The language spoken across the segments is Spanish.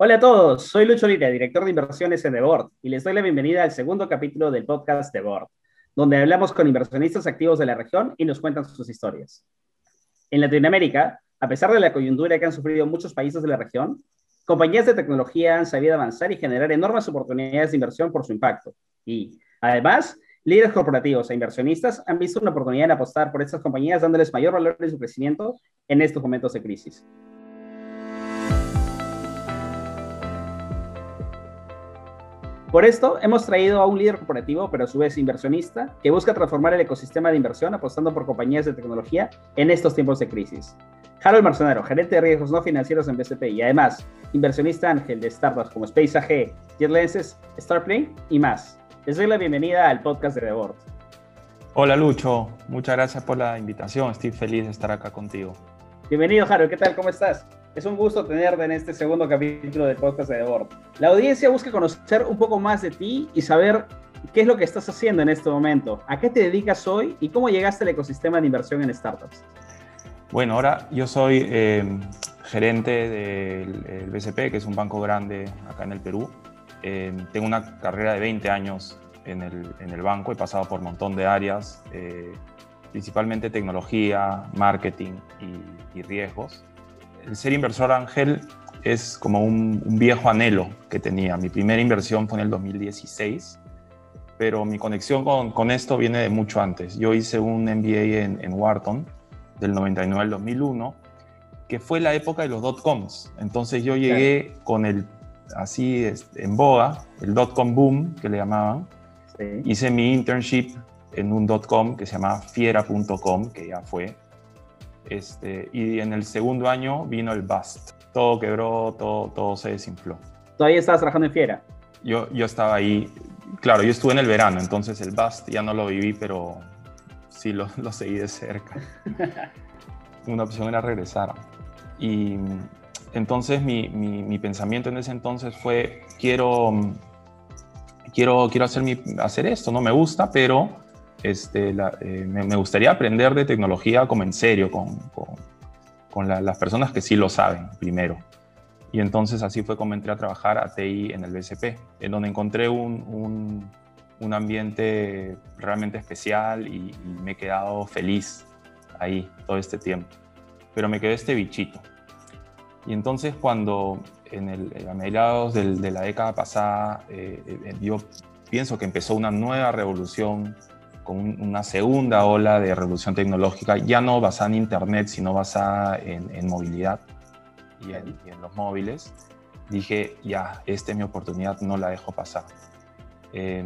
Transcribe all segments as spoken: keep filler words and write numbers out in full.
Hola a todos, soy Lucho Lira, director de inversiones en The Board, y les doy la bienvenida al segundo capítulo del podcast The Board, donde hablamos con inversionistas activos de la región y nos cuentan sus historias. En Latinoamérica, a pesar de la coyuntura que han sufrido muchos países de la región, compañías de tecnología han sabido avanzar y generar enormes oportunidades de inversión por su impacto. Y, además, líderes corporativos e inversionistas han visto una oportunidad en apostar por estas compañías dándoles mayor valor en su crecimiento en estos momentos de crisis. Por esto, hemos traído a un líder corporativo, pero a su vez inversionista, que busca transformar el ecosistema de inversión apostando por compañías de tecnología en estos tiempos de crisis. Harold Marcenaro, gerente de riesgos no financieros en B C P y además inversionista ángel de startups como Space A G, Jet Lenses, Start Playing y más. Les doy la bienvenida al podcast de The Board. Hola Lucho, muchas gracias por la invitación, estoy feliz de estar acá contigo. Bienvenido Harold, ¿qué tal? ¿Cómo estás? Es un gusto tenerte en este segundo capítulo del podcast de The Board. La audiencia busca conocer un poco más de ti y saber qué es lo que estás haciendo en este momento, a qué te dedicas hoy y cómo llegaste al ecosistema de inversión en startups. Bueno, ahora yo soy eh, gerente del B C P, que es un banco grande acá en el Perú. Eh, tengo una carrera de veinte años en el, en el banco, he pasado por un montón de áreas, eh, principalmente tecnología, marketing y, y riesgos. El ser inversor ángel es como un, un viejo anhelo que tenía. Mi primera inversión fue en el dos mil dieciséis, pero mi conexión con, con esto viene de mucho antes. Yo hice un M B A en, en Wharton, del noventa y nueve al dos mil uno, que fue la época de los dot-coms. Entonces yo llegué claro. con el, así en boga, el dot-com boom, que le llamaban. Sí. Hice mi internship en un dot-com que se llamaba fiera punto com, que ya fue. Este, y en el segundo año vino el bust. Todo quebró, todo, todo se desinfló. ¿Todavía estabas trabajando en Fiera? Yo, yo estaba ahí, claro, yo estuve en el verano, entonces el bust ya no lo viví, pero... Sí, lo, lo seguí de cerca. Una opción era regresar. Y entonces mi, mi, mi pensamiento en ese entonces fue, quiero, quiero, quiero hacer, mi, hacer esto, no me gusta, pero este, la, eh, me, me gustaría aprender de tecnología como en serio, con, con, con la, las personas que sí lo saben primero. Y entonces así fue como entré a trabajar a T I en el B C P, en donde encontré un... un un ambiente realmente especial y, y me he quedado feliz ahí todo este tiempo. Pero me quedó este bichito. Y entonces cuando en el, a mediados del, de la década pasada, eh, yo pienso que empezó una nueva revolución, con un, una segunda ola de revolución tecnológica, ya no basada en internet, sino basada en, en movilidad y en, y en los móviles, dije, ya, esta es mi oportunidad, no la dejo pasar. Eh,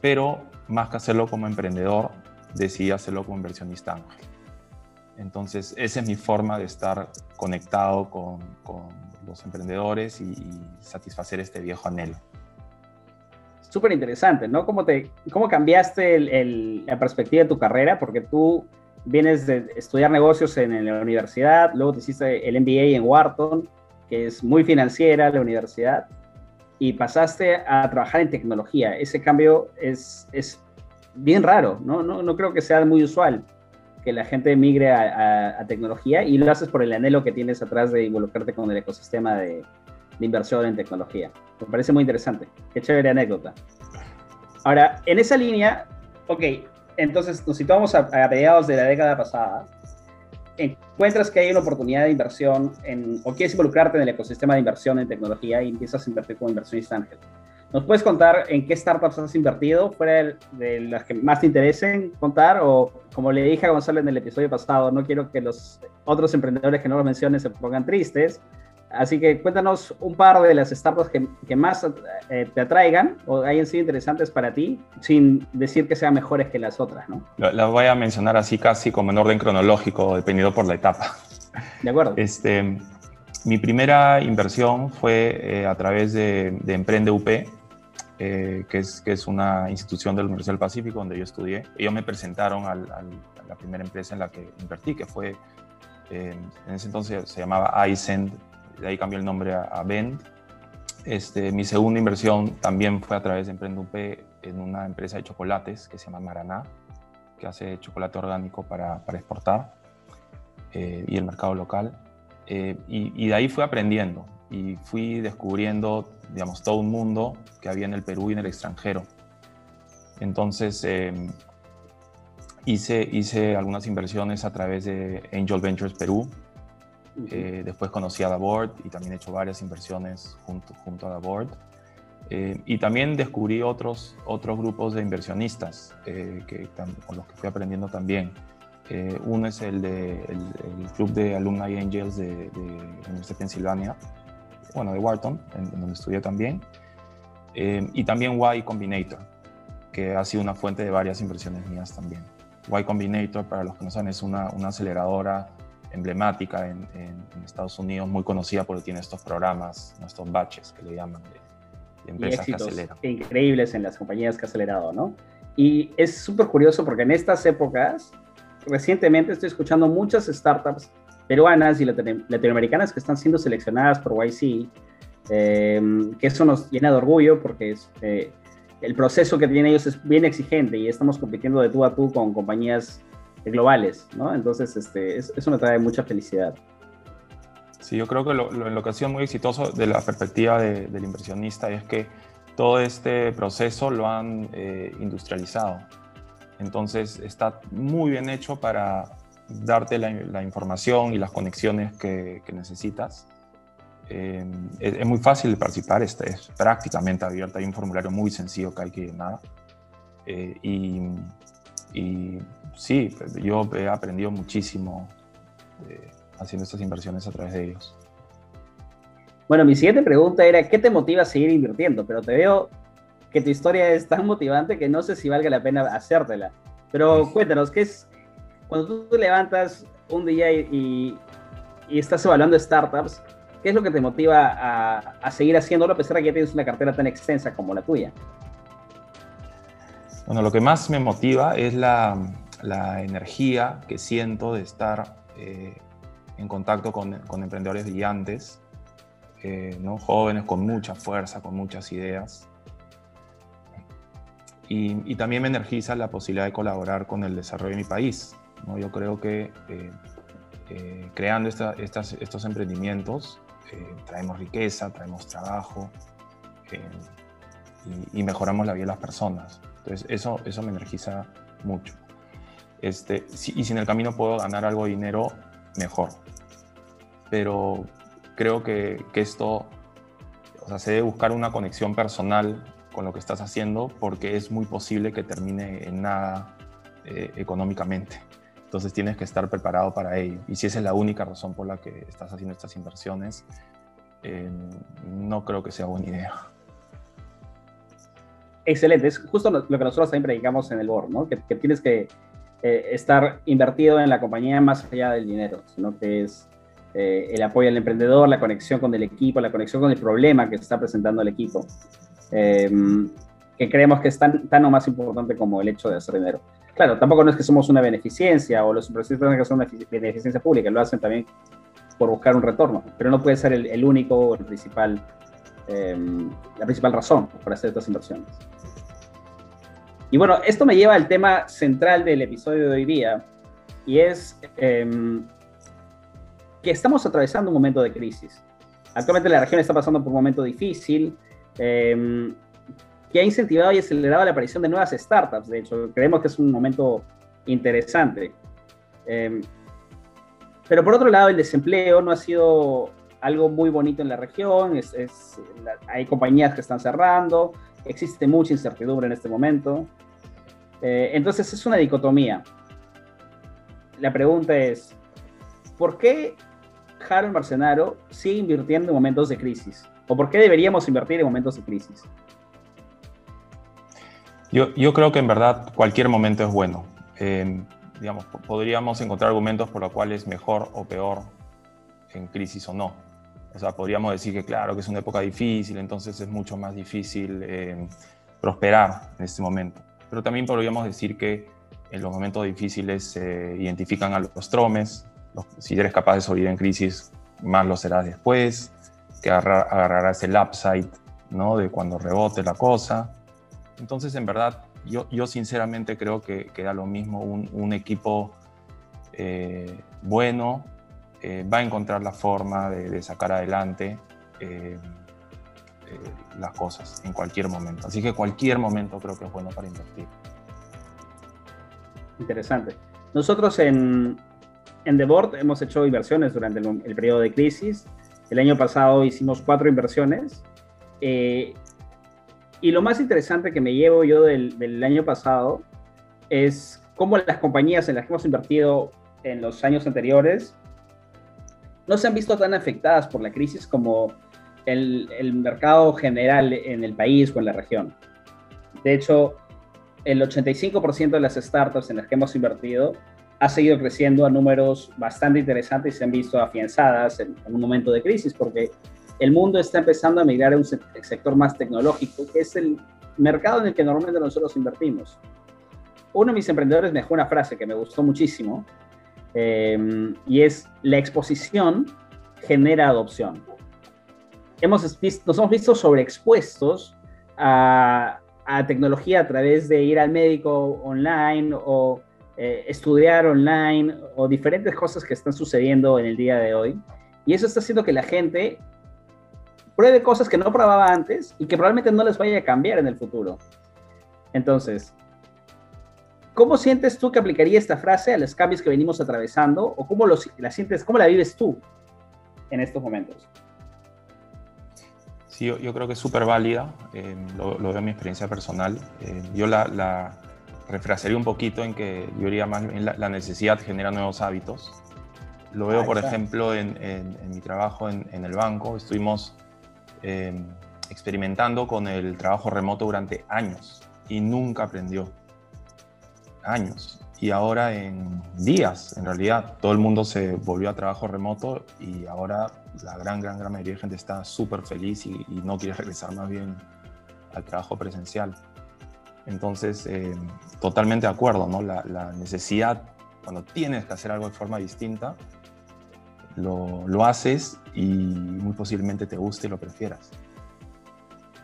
Pero más que hacerlo como emprendedor, decidí hacerlo como inversionista ángel. Entonces, esa es mi forma de estar conectado con, con los emprendedores y, y satisfacer este viejo anhelo. Súper interesante, ¿no? ¿Cómo, te, cómo cambiaste el, el, la perspectiva de tu carrera? Porque tú vienes de estudiar negocios en, en la universidad, luego te hiciste el M B A en Wharton, que es muy financiera la universidad. Y pasaste a trabajar en tecnología. Ese cambio es, es bien raro, ¿no? No, no creo que sea muy usual que la gente migre a, a, a tecnología y lo haces por el anhelo que tienes atrás de involucrarte con el ecosistema de, de inversión en tecnología. Me parece muy interesante. Qué chévere anécdota. Ahora, en esa línea, ok, entonces nos situamos a, a mediados de la década pasada. Encuentras que hay una oportunidad de inversión en, o quieres involucrarte en el ecosistema de inversión en tecnología y empiezas a invertir como inversionista ángel. ¿Nos puedes contar en qué startups has invertido? ¿Fuera de las que más te interesen contar? O como le dije a Gonzalo en el episodio pasado, no quiero que los otros emprendedores que no los mencionen se pongan tristes. Así que cuéntanos un par de las startups que, que más eh, te atraigan o hayan sido interesantes para ti, sin decir que sean mejores que las otras, ¿no? Las voy a mencionar así casi como en orden cronológico, dependiendo por la etapa. De acuerdo. Este, mi primera inversión fue eh, a través de, de Emprende U P, eh, que, es, que es una institución de la Universidad del Pacífico donde yo estudié. Ellos me presentaron al, al, a la primera empresa en la que invertí, que fue, eh, en ese entonces se llamaba iSend. De ahí cambió el nombre a, a Bend. Este, mi segunda inversión también fue a través de Emprende U P en una empresa de chocolates que se llama Maraná, que hace chocolate orgánico para, para exportar eh, y el mercado local. Eh, y, y de ahí fui aprendiendo. y fui descubriendo, digamos, todo un mundo que había en el Perú y en el extranjero. Entonces eh, hice, hice algunas inversiones a través de Angel Ventures Perú. Eh, después conocí a The Board y también he hecho varias inversiones junto, junto a The Board. Eh, y también descubrí otros, otros grupos de inversionistas eh, que, con los que fui aprendiendo también. Eh, uno es el, de, el, el club de Alumni Angels de, de la Universidad de Pensilvania, bueno, de Wharton, en, en donde estudié también. Eh, y también Y Combinator, que ha sido una fuente de varias inversiones mías también. Y Combinator, para los que no saben, es una, una aceleradora emblemática en, en, en Estados Unidos, muy conocida porque tiene estos programas, estos batches que le llaman, de, de empresas que aceleran. Increíbles en las compañías que ha acelerado, ¿no? Y es súper curioso porque en estas épocas, recientemente estoy escuchando muchas startups peruanas y latino, latinoamericanas que están siendo seleccionadas por Y C, eh, que eso nos llena de orgullo porque es, eh, el proceso que tienen ellos es bien exigente y estamos compitiendo de tú a tú con compañías globales, ¿no? Entonces, este, eso me trae mucha felicidad. Sí, yo creo que lo, lo, lo que ha sido muy exitoso de la perspectiva de, del inversionista es que todo este proceso lo han eh, industrializado. Entonces, está muy bien hecho para darte la, la información y las conexiones que, que necesitas. Eh, es, es muy fácil de participar, es, es prácticamente abierta, hay un formulario muy sencillo que hay que llenar. Eh, y... y sí, yo he aprendido muchísimo eh, haciendo estas inversiones a través de ellos. Bueno, mi siguiente pregunta era, ¿qué te motiva a seguir invirtiendo? Pero te veo que tu historia es tan motivante que no sé si valga la pena hacértela. Pero cuéntanos, ¿qué es? Cuando tú te levantas un día y, y, y estás evaluando startups, ¿qué es lo que te motiva a, a seguir haciéndolo a pesar de que ya tienes una cartera tan extensa como la tuya? Bueno, lo que más me motiva es la, la energía que siento de estar eh, en contacto con, con emprendedores brillantes, eh, ¿no? Jóvenes con mucha fuerza, con muchas ideas. Y, y también me energiza la posibilidad de colaborar con el desarrollo de mi país, ¿no? Yo creo que eh, eh, creando esta, estas, estos emprendimientos eh, traemos riqueza, traemos trabajo eh, y, y mejoramos la vida de las personas. Entonces, eso, eso me energiza mucho. Este, si, y si en el camino puedo ganar algo de dinero, mejor. Pero creo que, que esto, o sea, se debe buscar una conexión personal con lo que estás haciendo porque es muy posible que termine en nada eh, económicamente. Entonces, tienes que estar preparado para ello. Y si esa es la única razón por la que estás haciendo estas inversiones, eh, no creo que sea buena idea. Excelente, es justo lo que nosotros también predicamos en el board, ¿no? Que, que tienes que eh, estar invertido en la compañía más allá del dinero, sino que es eh, el apoyo al emprendedor, la conexión con el equipo, la conexión con el problema que está presentando el equipo, eh, que creemos que es tan, tan o más importante como el hecho de hacer dinero. Claro, tampoco no es que somos una beneficencia o los empresarios tienen que hacer una beneficencia pública, lo hacen también por buscar un retorno, pero no puede ser el, el único o el principal. Eh, la principal razón para hacer estas inversiones. Y bueno, esto me lleva al tema central del episodio de hoy día, y es eh, que estamos atravesando un momento de crisis. Actualmente la región está pasando por un momento difícil, eh, que ha incentivado y acelerado la aparición de nuevas startups. De hecho, creemos que es un momento interesante. Eh, pero por otro lado, el desempleo no ha sido algo muy bonito en la región, es, es, la, hay compañías que están cerrando, existe mucha incertidumbre en este momento. Eh, entonces es una dicotomía. La pregunta es, ¿por qué Harold Marcenaro sigue invirtiendo en momentos de crisis? ¿O por qué deberíamos invertir en momentos de crisis? Yo, yo creo que en verdad cualquier momento es bueno. Eh, digamos, podríamos encontrar argumentos por los cuales es mejor o peor en crisis o no. O sea, podríamos decir que claro, que es una época difícil, entonces es mucho más difícil eh, prosperar en este momento. Pero también podríamos decir que en los momentos difíciles se eh, identifican a los tromes, los, si eres capaz de sobrevivir en crisis, más lo serás después, que agarrar, agarrarás el upside, ¿no? De cuando rebote la cosa. Entonces, en verdad, yo, yo sinceramente creo que, que da lo mismo un, un equipo eh, bueno, Eh, va a encontrar la forma de, de sacar adelante eh, eh, las cosas en cualquier momento. Así que cualquier momento creo que es bueno para invertir. Interesante. Nosotros en, en The Board hemos hecho inversiones durante el, el periodo de crisis. El año pasado hicimos cuatro inversiones. Eh, y lo más interesante que me llevo yo del, del año pasado es cómo las compañías en las que hemos invertido en los años anteriores no se han visto tan afectadas por la crisis como el, el mercado general en el país o en la región. De hecho, el ochenta y cinco por ciento de las startups en las que hemos invertido ha seguido creciendo a números bastante interesantes y se han visto afianzadas en, en un momento de crisis, porque el mundo está empezando a migrar a un se- sector más tecnológico, que es el mercado en el que normalmente nosotros invertimos. Uno de mis emprendedores me dejó una frase que me gustó muchísimo, eh, y es: la exposición genera adopción. Hemos visto, nos hemos visto sobreexpuestos a... a tecnología a través de ir al médico online o eh, estudiar online o diferentes cosas que están sucediendo en el día de hoy. Y eso está haciendo que la gente pruebe cosas que no probaba antes y que probablemente no les vaya a cambiar en el futuro. Entonces, ¿cómo sientes tú que aplicaría esta frase a los cambios que venimos atravesando? ¿O cómo, los, la, sientes, cómo la vives tú en estos momentos? Yo, yo creo que es súper válida, eh, lo, lo veo en mi experiencia personal. Eh, yo la, la refrasearía un poquito en que yo diría más bien la, la necesidad genera nuevos hábitos. Lo veo, ah, por exacto. ejemplo, en, en, en mi trabajo en, en el banco. Estuvimos eh, experimentando con el trabajo remoto durante años y nunca aprendió. Años. Y ahora en días, en realidad, todo el mundo se volvió a trabajo remoto y ahora la gran, gran, gran mayoría de gente está súper feliz y, y no quiere regresar más bien al trabajo presencial. Entonces, eh, totalmente de acuerdo, ¿no? La, la necesidad, cuando tienes que hacer algo de forma distinta, lo, lo haces y muy posiblemente te guste y lo prefieras.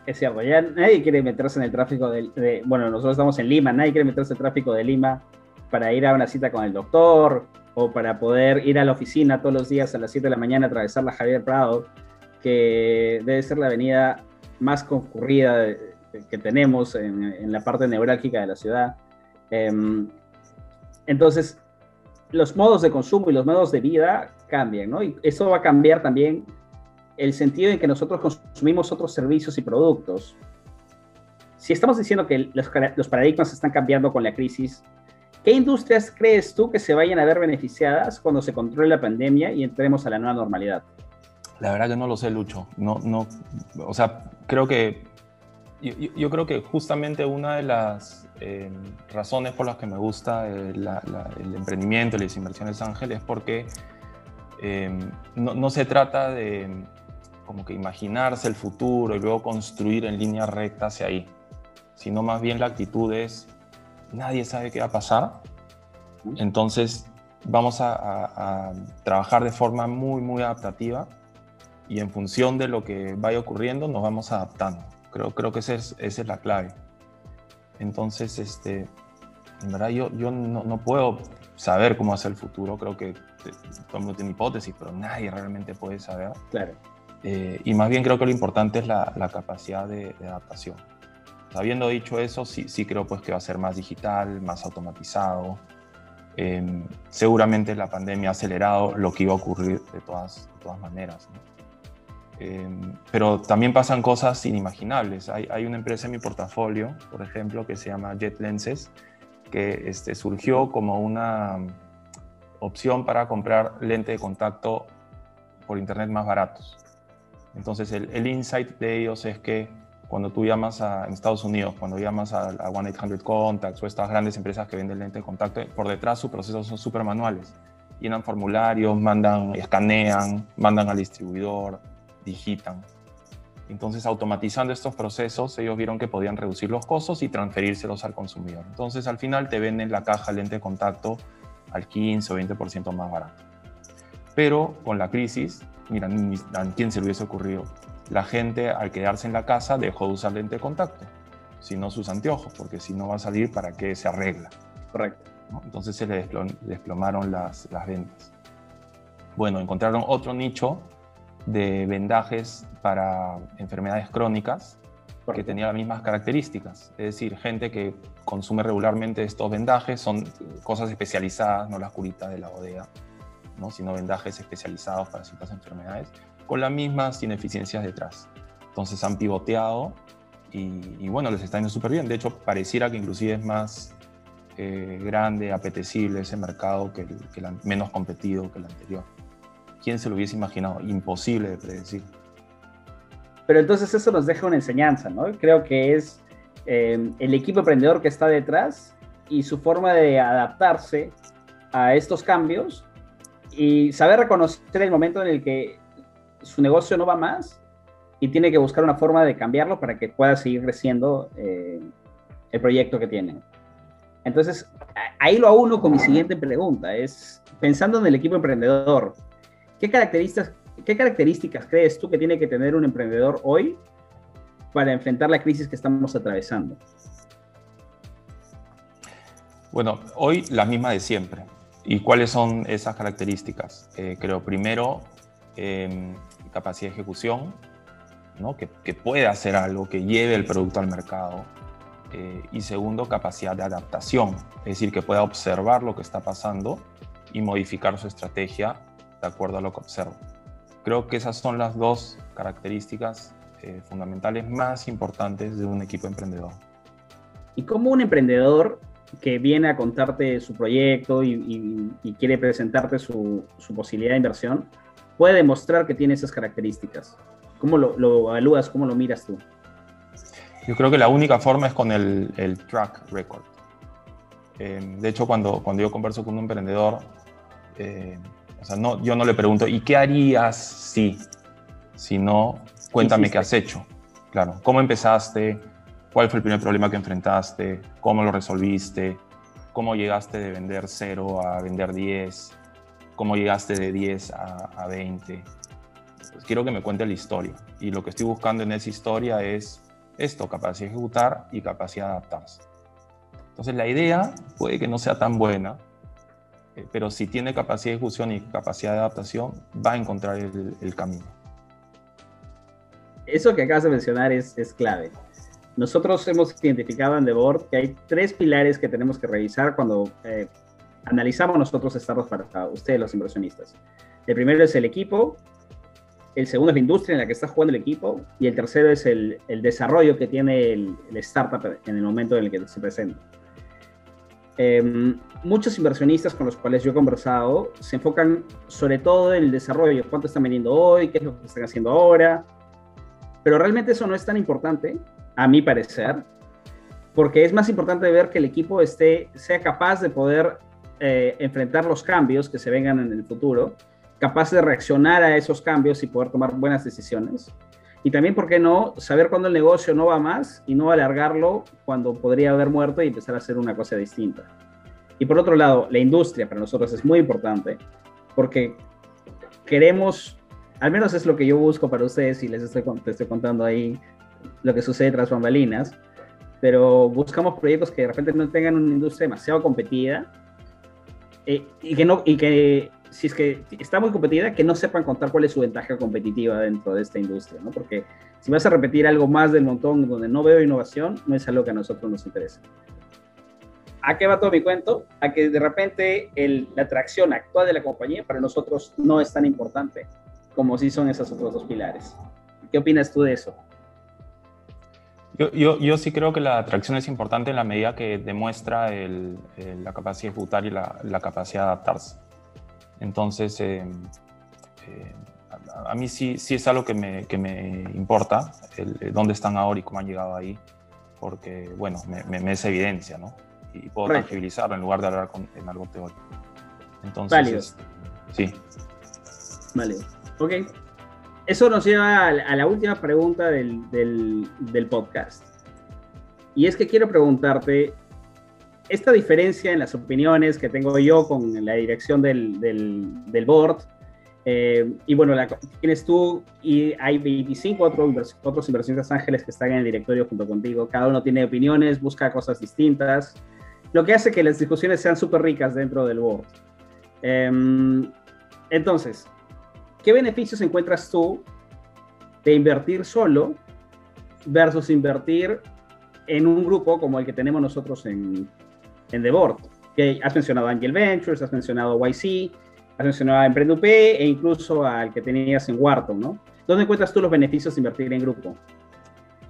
Es cierto, ya nadie quiere meterse en el tráfico de, de... Bueno, nosotros estamos en Lima, nadie quiere meterse en el tráfico de Lima para ir a una cita con el doctor o para poder ir a la oficina todos los días a las siete de la mañana, atravesar la Javier Prado, que debe ser la avenida más concurrida de, que tenemos en, en la parte neurálgica de la ciudad. Eh, entonces, los modos de consumo y los modos de vida cambian, ¿no? Y eso va a cambiar también el sentido en que nosotros consumimos otros servicios y productos. Si estamos diciendo que los, los paradigmas están cambiando con la crisis, ¿qué industrias crees tú que se vayan a ver beneficiadas cuando se controle la pandemia y entremos a la nueva normalidad? La verdad que no lo sé, Lucho. No, no, o sea, creo que, yo, yo creo que justamente una de las eh, razones por las que me gusta eh, la, la, el emprendimiento y las inversiones Ángel es porque eh, no, no se trata de como que imaginarse el futuro y luego construir en línea recta hacia ahí, sino más bien la actitud es: nadie sabe qué va a pasar, entonces vamos a, a, a trabajar de forma muy, muy adaptativa y en función de lo que vaya ocurriendo nos vamos adaptando. Creo, creo que esa es, esa es la clave. Entonces, este, en verdad yo, yo no, no puedo saber cómo va a ser el futuro, creo que todo el mundo tiene hipótesis, pero nadie realmente puede saber. Claro. Eh, y más bien creo que lo importante es la, la capacidad de, de adaptación. Habiendo dicho eso, sí, sí creo pues que va a ser más digital, más automatizado. Eh, seguramente la pandemia ha acelerado lo que iba a ocurrir de todas, de todas maneras, ¿no? Eh, pero también pasan cosas inimaginables. Hay, hay una empresa en mi portafolio, por ejemplo, que se llama Jet Lenses, que este, surgió como una opción para comprar lente de contacto por internet más baratos. Entonces el, el insight de ellos es que cuando tú llamas a, en Estados Unidos, cuando llamas a, a one eight hundred contacts o estas grandes empresas que venden lentes de contacto, por detrás sus procesos son súper manuales. Llenan formularios, mandan, escanean, mandan al distribuidor, digitan. Entonces, automatizando estos procesos, ellos vieron que podían reducir los costos y transferírselos al consumidor. Entonces, al final te venden la caja lente de contacto al quince o veinte por ciento más barato. Pero con la crisis, mira, ¿a quién se le hubiese ocurrido? La gente, al quedarse en la casa, dejó de usar lente de contacto, sino sus anteojos, porque si no va a salir, ¿para qué se arregla? Correcto. ¿No? Entonces se le desplomaron las, las ventas. Bueno, encontraron otro nicho de vendajes para enfermedades crónicas que tenían las mismas características. Es decir, gente que consume regularmente estos vendajes, son cosas especializadas, no las curitas de la bodega, ¿no? Sino vendajes especializados para ciertas enfermedades, con las mismas ineficiencias detrás. Entonces han pivoteado y, y bueno, les está yendo súper bien. De hecho, pareciera que inclusive es más eh, grande, apetecible ese mercado, que, el, que el, menos competido que el anterior. ¿Quién se lo hubiese imaginado? Imposible de predecir. Pero entonces eso nos deja una enseñanza, ¿no? Creo que es eh, el equipo emprendedor que está detrás y su forma de adaptarse a estos cambios y saber reconocer el momento en el que su negocio no va más y tiene que buscar una forma de cambiarlo para que pueda seguir creciendo eh, el proyecto que tiene. Entonces, ahí lo auno con mi siguiente pregunta, es pensando en el equipo emprendedor, ¿qué características ¿Qué características crees tú que tiene que tener un emprendedor hoy para enfrentar la crisis que estamos atravesando? Bueno, hoy las mismas de siempre. ¿Y cuáles son esas características? Eh, creo, primero, eh, capacidad de ejecución, ¿no? que, que pueda hacer algo, que lleve el producto al mercado. Eh, y segundo, capacidad de adaptación, es decir, que pueda observar lo que está pasando y modificar su estrategia de acuerdo a lo que observa. Creo que esas son las dos características eh, fundamentales más importantes de un equipo emprendedor. ¿Y cómo un emprendedor que viene a contarte su proyecto y, y, y quiere presentarte su, su posibilidad de inversión, puede demostrar que tiene esas características? ¿Cómo lo, lo evalúas? ¿Cómo lo miras tú? Yo creo que la única forma es con el, el track record. Eh, de hecho, cuando, cuando yo converso con un emprendedor, eh, O sea, no, yo no le pregunto, ¿y qué harías si? Sino, cuéntame qué has hecho. Claro, ¿cómo empezaste? ¿Cuál fue el primer problema que enfrentaste? ¿Cómo lo resolviste? ¿Cómo llegaste de vender cero a vender diez? ¿Cómo llegaste de diez a, a veinte? Pues quiero que me cuentes la historia. Y lo que estoy buscando en esa historia es esto, capacidad de ejecutar y capacidad de adaptarse. Entonces, la idea puede que no sea tan buena, pero si tiene capacidad de ejecución y capacidad de adaptación, va a encontrar el, el camino. Eso que acabas de mencionar es, es clave. Nosotros hemos identificado en The Board que hay tres pilares que tenemos que revisar cuando eh, analizamos nosotros startups para ustedes, los inversionistas. El primero es el equipo, el segundo es la industria en la que está jugando el equipo, y el tercero es el, el desarrollo que tiene el, el startup en el momento en el que se presenta. Eh, muchos inversionistas con los cuales yo he conversado se enfocan sobre todo en el desarrollo, cuánto están vendiendo hoy, qué es lo que están haciendo ahora, pero realmente eso no es tan importante, a mi parecer, porque es más importante ver que el equipo esté, sea capaz de poder eh, enfrentar los cambios que se vengan en el futuro, capaz de reaccionar a esos cambios y poder tomar buenas decisiones, y también, ¿por qué no?, saber cuándo el negocio no va más y no alargarlo cuando podría haber muerto y empezar a hacer una cosa distinta. Y por otro lado, la industria para nosotros es muy importante porque queremos, al menos es lo que yo busco para ustedes y les estoy, te estoy contando ahí lo que sucede tras bambalinas, pero buscamos proyectos que de repente no tengan una industria demasiado competida eh, y que no... Y que, si es que está muy competida, que no sepan contar cuál es su ventaja competitiva dentro de esta industria, ¿no? Porque si vas a repetir algo más del montón donde no veo innovación, no es algo que a nosotros nos interesa. ¿A qué va todo mi cuento? A que de repente el, la atracción actual de la compañía para nosotros no es tan importante como sí son esos otros dos pilares. ¿Qué opinas tú de eso? Yo, yo, yo sí creo que la atracción es importante en la medida que demuestra el, el, la capacidad de ejecutar y la, la capacidad de adaptarse. Entonces, eh, eh, a, a mí sí, sí es algo que me, que me importa, el, el dónde están ahora y cómo han llegado ahí, porque, bueno, me, me, me es evidencia, ¿no? Y puedo Rápido. tangibilizarlo en lugar de hablar con, en algo teórico. Entonces, Válido. Es, sí. Válido. Ok. Eso nos lleva a, a la última pregunta del, del, del podcast. Y es que quiero preguntarte... Esta diferencia en las opiniones que tengo yo con la dirección del, del, del board, eh, y bueno, la tienes tú, y hay veinticinco otros, otros inversionistas ángeles que están en el directorio junto contigo. Cada uno tiene opiniones, busca cosas distintas, lo que hace que las discusiones sean súper ricas dentro del board. Eh, entonces, ¿Qué beneficios encuentras tú de invertir solo versus invertir en un grupo como el que tenemos nosotros en, en The Board? Que has mencionado a Angel Ventures, has mencionado a Y C, has mencionado a Emprende U P e incluso al que tenías en Wharton, ¿no? ¿Dónde encuentras tú los beneficios de invertir en grupo?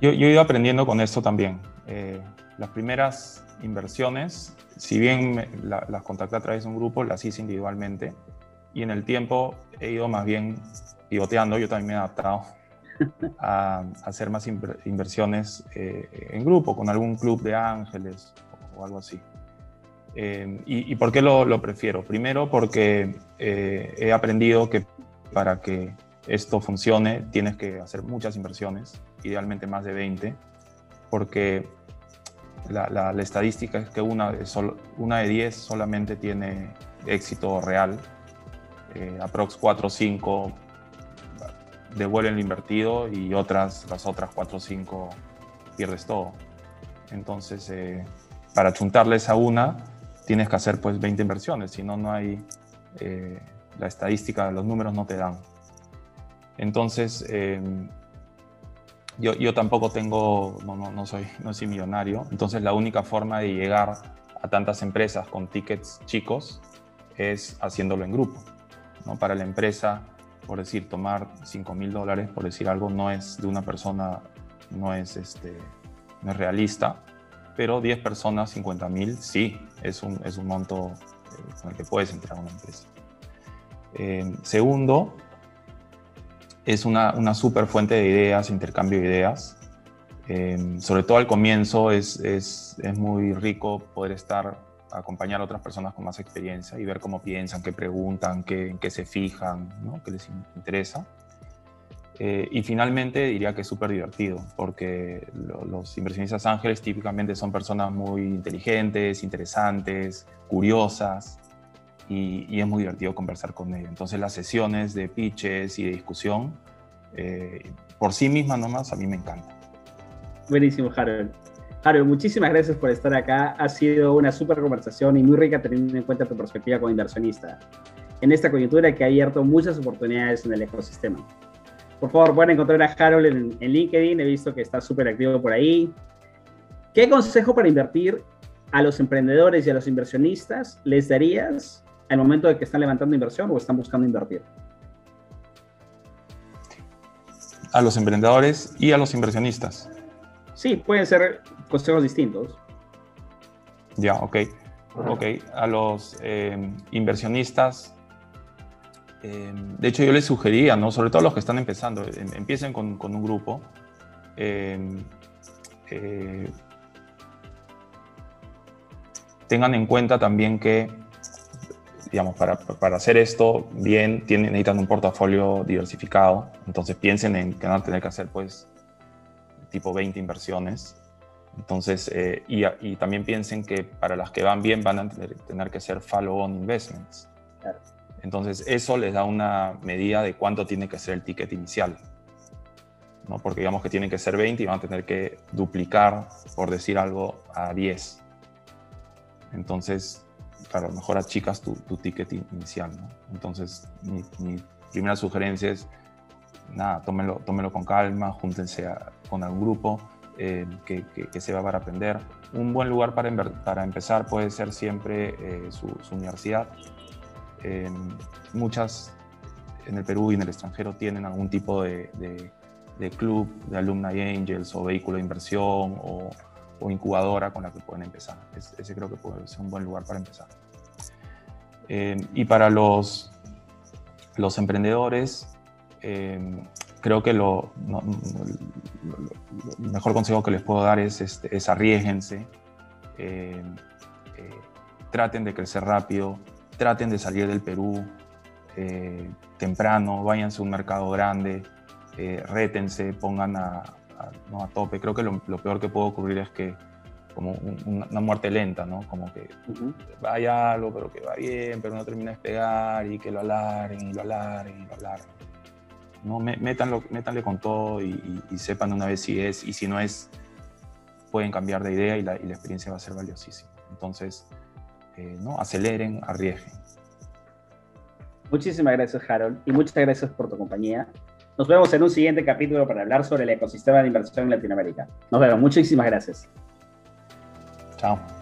Yo, yo he ido aprendiendo con esto también. Eh, las primeras inversiones, si bien me, la, las contacté a través de un grupo, las hice individualmente. Y en el tiempo he ido más bien pivoteando, yo también me he adaptado a, a hacer más in- inversiones eh, en grupo, con algún club de ángeles o, o algo así. Eh, y, ¿Y por qué lo, lo prefiero? Primero porque eh, he aprendido que para que esto funcione tienes que hacer muchas inversiones, idealmente más de veinte, porque la, la, la estadística es que una de, sol, una de diez solamente tiene éxito real. Eh, aprox cuatro o cinco devuelven lo invertido y otras, las otras cuatro o cinco pierdes todo. Entonces, eh, para chuntarles a una, tienes que hacer pues veinte inversiones, si no, no hay eh, la estadística, los números no te dan. Entonces, eh, yo, yo tampoco tengo, no, no, no, soy, no soy millonario, entonces la única forma de llegar a tantas empresas con tickets chicos es haciéndolo en grupo, ¿no? Para la empresa, por decir, tomar cinco mil dólares, por decir algo, no es de una persona, no es, este, no es realista, pero diez personas, cincuenta mil, sí, es un, es un monto con el que puedes entrar a una empresa. Eh, segundo, es una, una súper fuente de ideas, intercambio de ideas. Eh, sobre todo al comienzo es, es, es muy rico poder estar acompañar a otras personas con más experiencia y ver cómo piensan, qué preguntan, qué, en qué se fijan, ¿no? Qué les interesa. Eh, y finalmente diría que es súper divertido, porque lo, los inversionistas ángeles típicamente son personas muy inteligentes, interesantes, curiosas, y, y es muy divertido conversar con ellos. Entonces las sesiones de pitches y de discusión, eh, por sí mismas nomás, a mí me encantan. Buenísimo, Harold. Harold, muchísimas gracias por estar acá. Ha sido una súper conversación y muy rica teniendo en cuenta tu perspectiva como inversionista en esta coyuntura que ha abierto muchas oportunidades en el ecosistema. Por favor, pueden encontrar a Harold en, en LinkedIn. He visto que está súper activo por ahí. ¿Qué consejo para invertir a los emprendedores y a los inversionistas les darías al momento de que están levantando inversión o están buscando invertir? A los emprendedores y a los inversionistas. Sí, pueden ser consejos distintos. Ya, ok. Ok, a los eh, inversionistas, eh, de hecho yo les sugería, ¿no? Sobre todo a los que están empezando, em- empiecen con, con un grupo. Eh, eh, tengan en cuenta también que, digamos, para, para hacer esto bien, tienen, necesitan un portafolio diversificado. Entonces piensen en que van a tener que hacer, pues, tipo veinte inversiones. Entonces, eh, y, y también piensen que para las que van bien van a tener, tener que ser follow-on investments. Claro. Entonces, eso les da una medida de cuánto tiene que ser el ticket inicial, ¿no? Porque digamos que tienen que ser veinte y van a tener que duplicar, por decir algo, a diez. Entonces, claro, mejor achicas tu, tu ticket inicial, ¿no? Entonces, mi, mi primera sugerencia es, nada, tómenlo, tómenlo con calma, júntense a, con algún grupo eh, que, que, que se va para aprender. Un buen lugar para, inver- para empezar puede ser siempre eh, su, su universidad. Eh, muchas en el Perú y en el extranjero tienen algún tipo de, de, de club de Alumni Angels o vehículo de inversión o, o incubadora con la que pueden empezar. Es, ese creo que puede ser un buen lugar para empezar. Eh, y para los, los emprendedores, Eh, creo que lo, no, lo, lo, lo mejor consejo que les puedo dar es, es, es arriésguense, eh, eh, traten de crecer rápido, traten de salir del Perú eh, temprano, váyanse a un mercado grande, eh, rétense, pongan a, a, no, a tope. Creo que lo, lo peor que puede ocurrir es que como un, una muerte lenta, ¿no? Como que uh-huh. Vaya algo, pero que va bien, pero no termina de pegar y que lo alarguen y lo alarguen y lo alarguen. No, métanlo, métanle con todo y, y, y sepan una vez si es, y si no es, pueden cambiar de idea y la, y la experiencia va a ser valiosísima. Entonces, eh, ¿no? Aceleren, arriesguen. Muchísimas gracias, Harold, y muchas gracias por tu compañía. Nos vemos en un siguiente capítulo para hablar sobre el ecosistema de inversión en Latinoamérica. Nos vemos. Muchísimas gracias. Chao.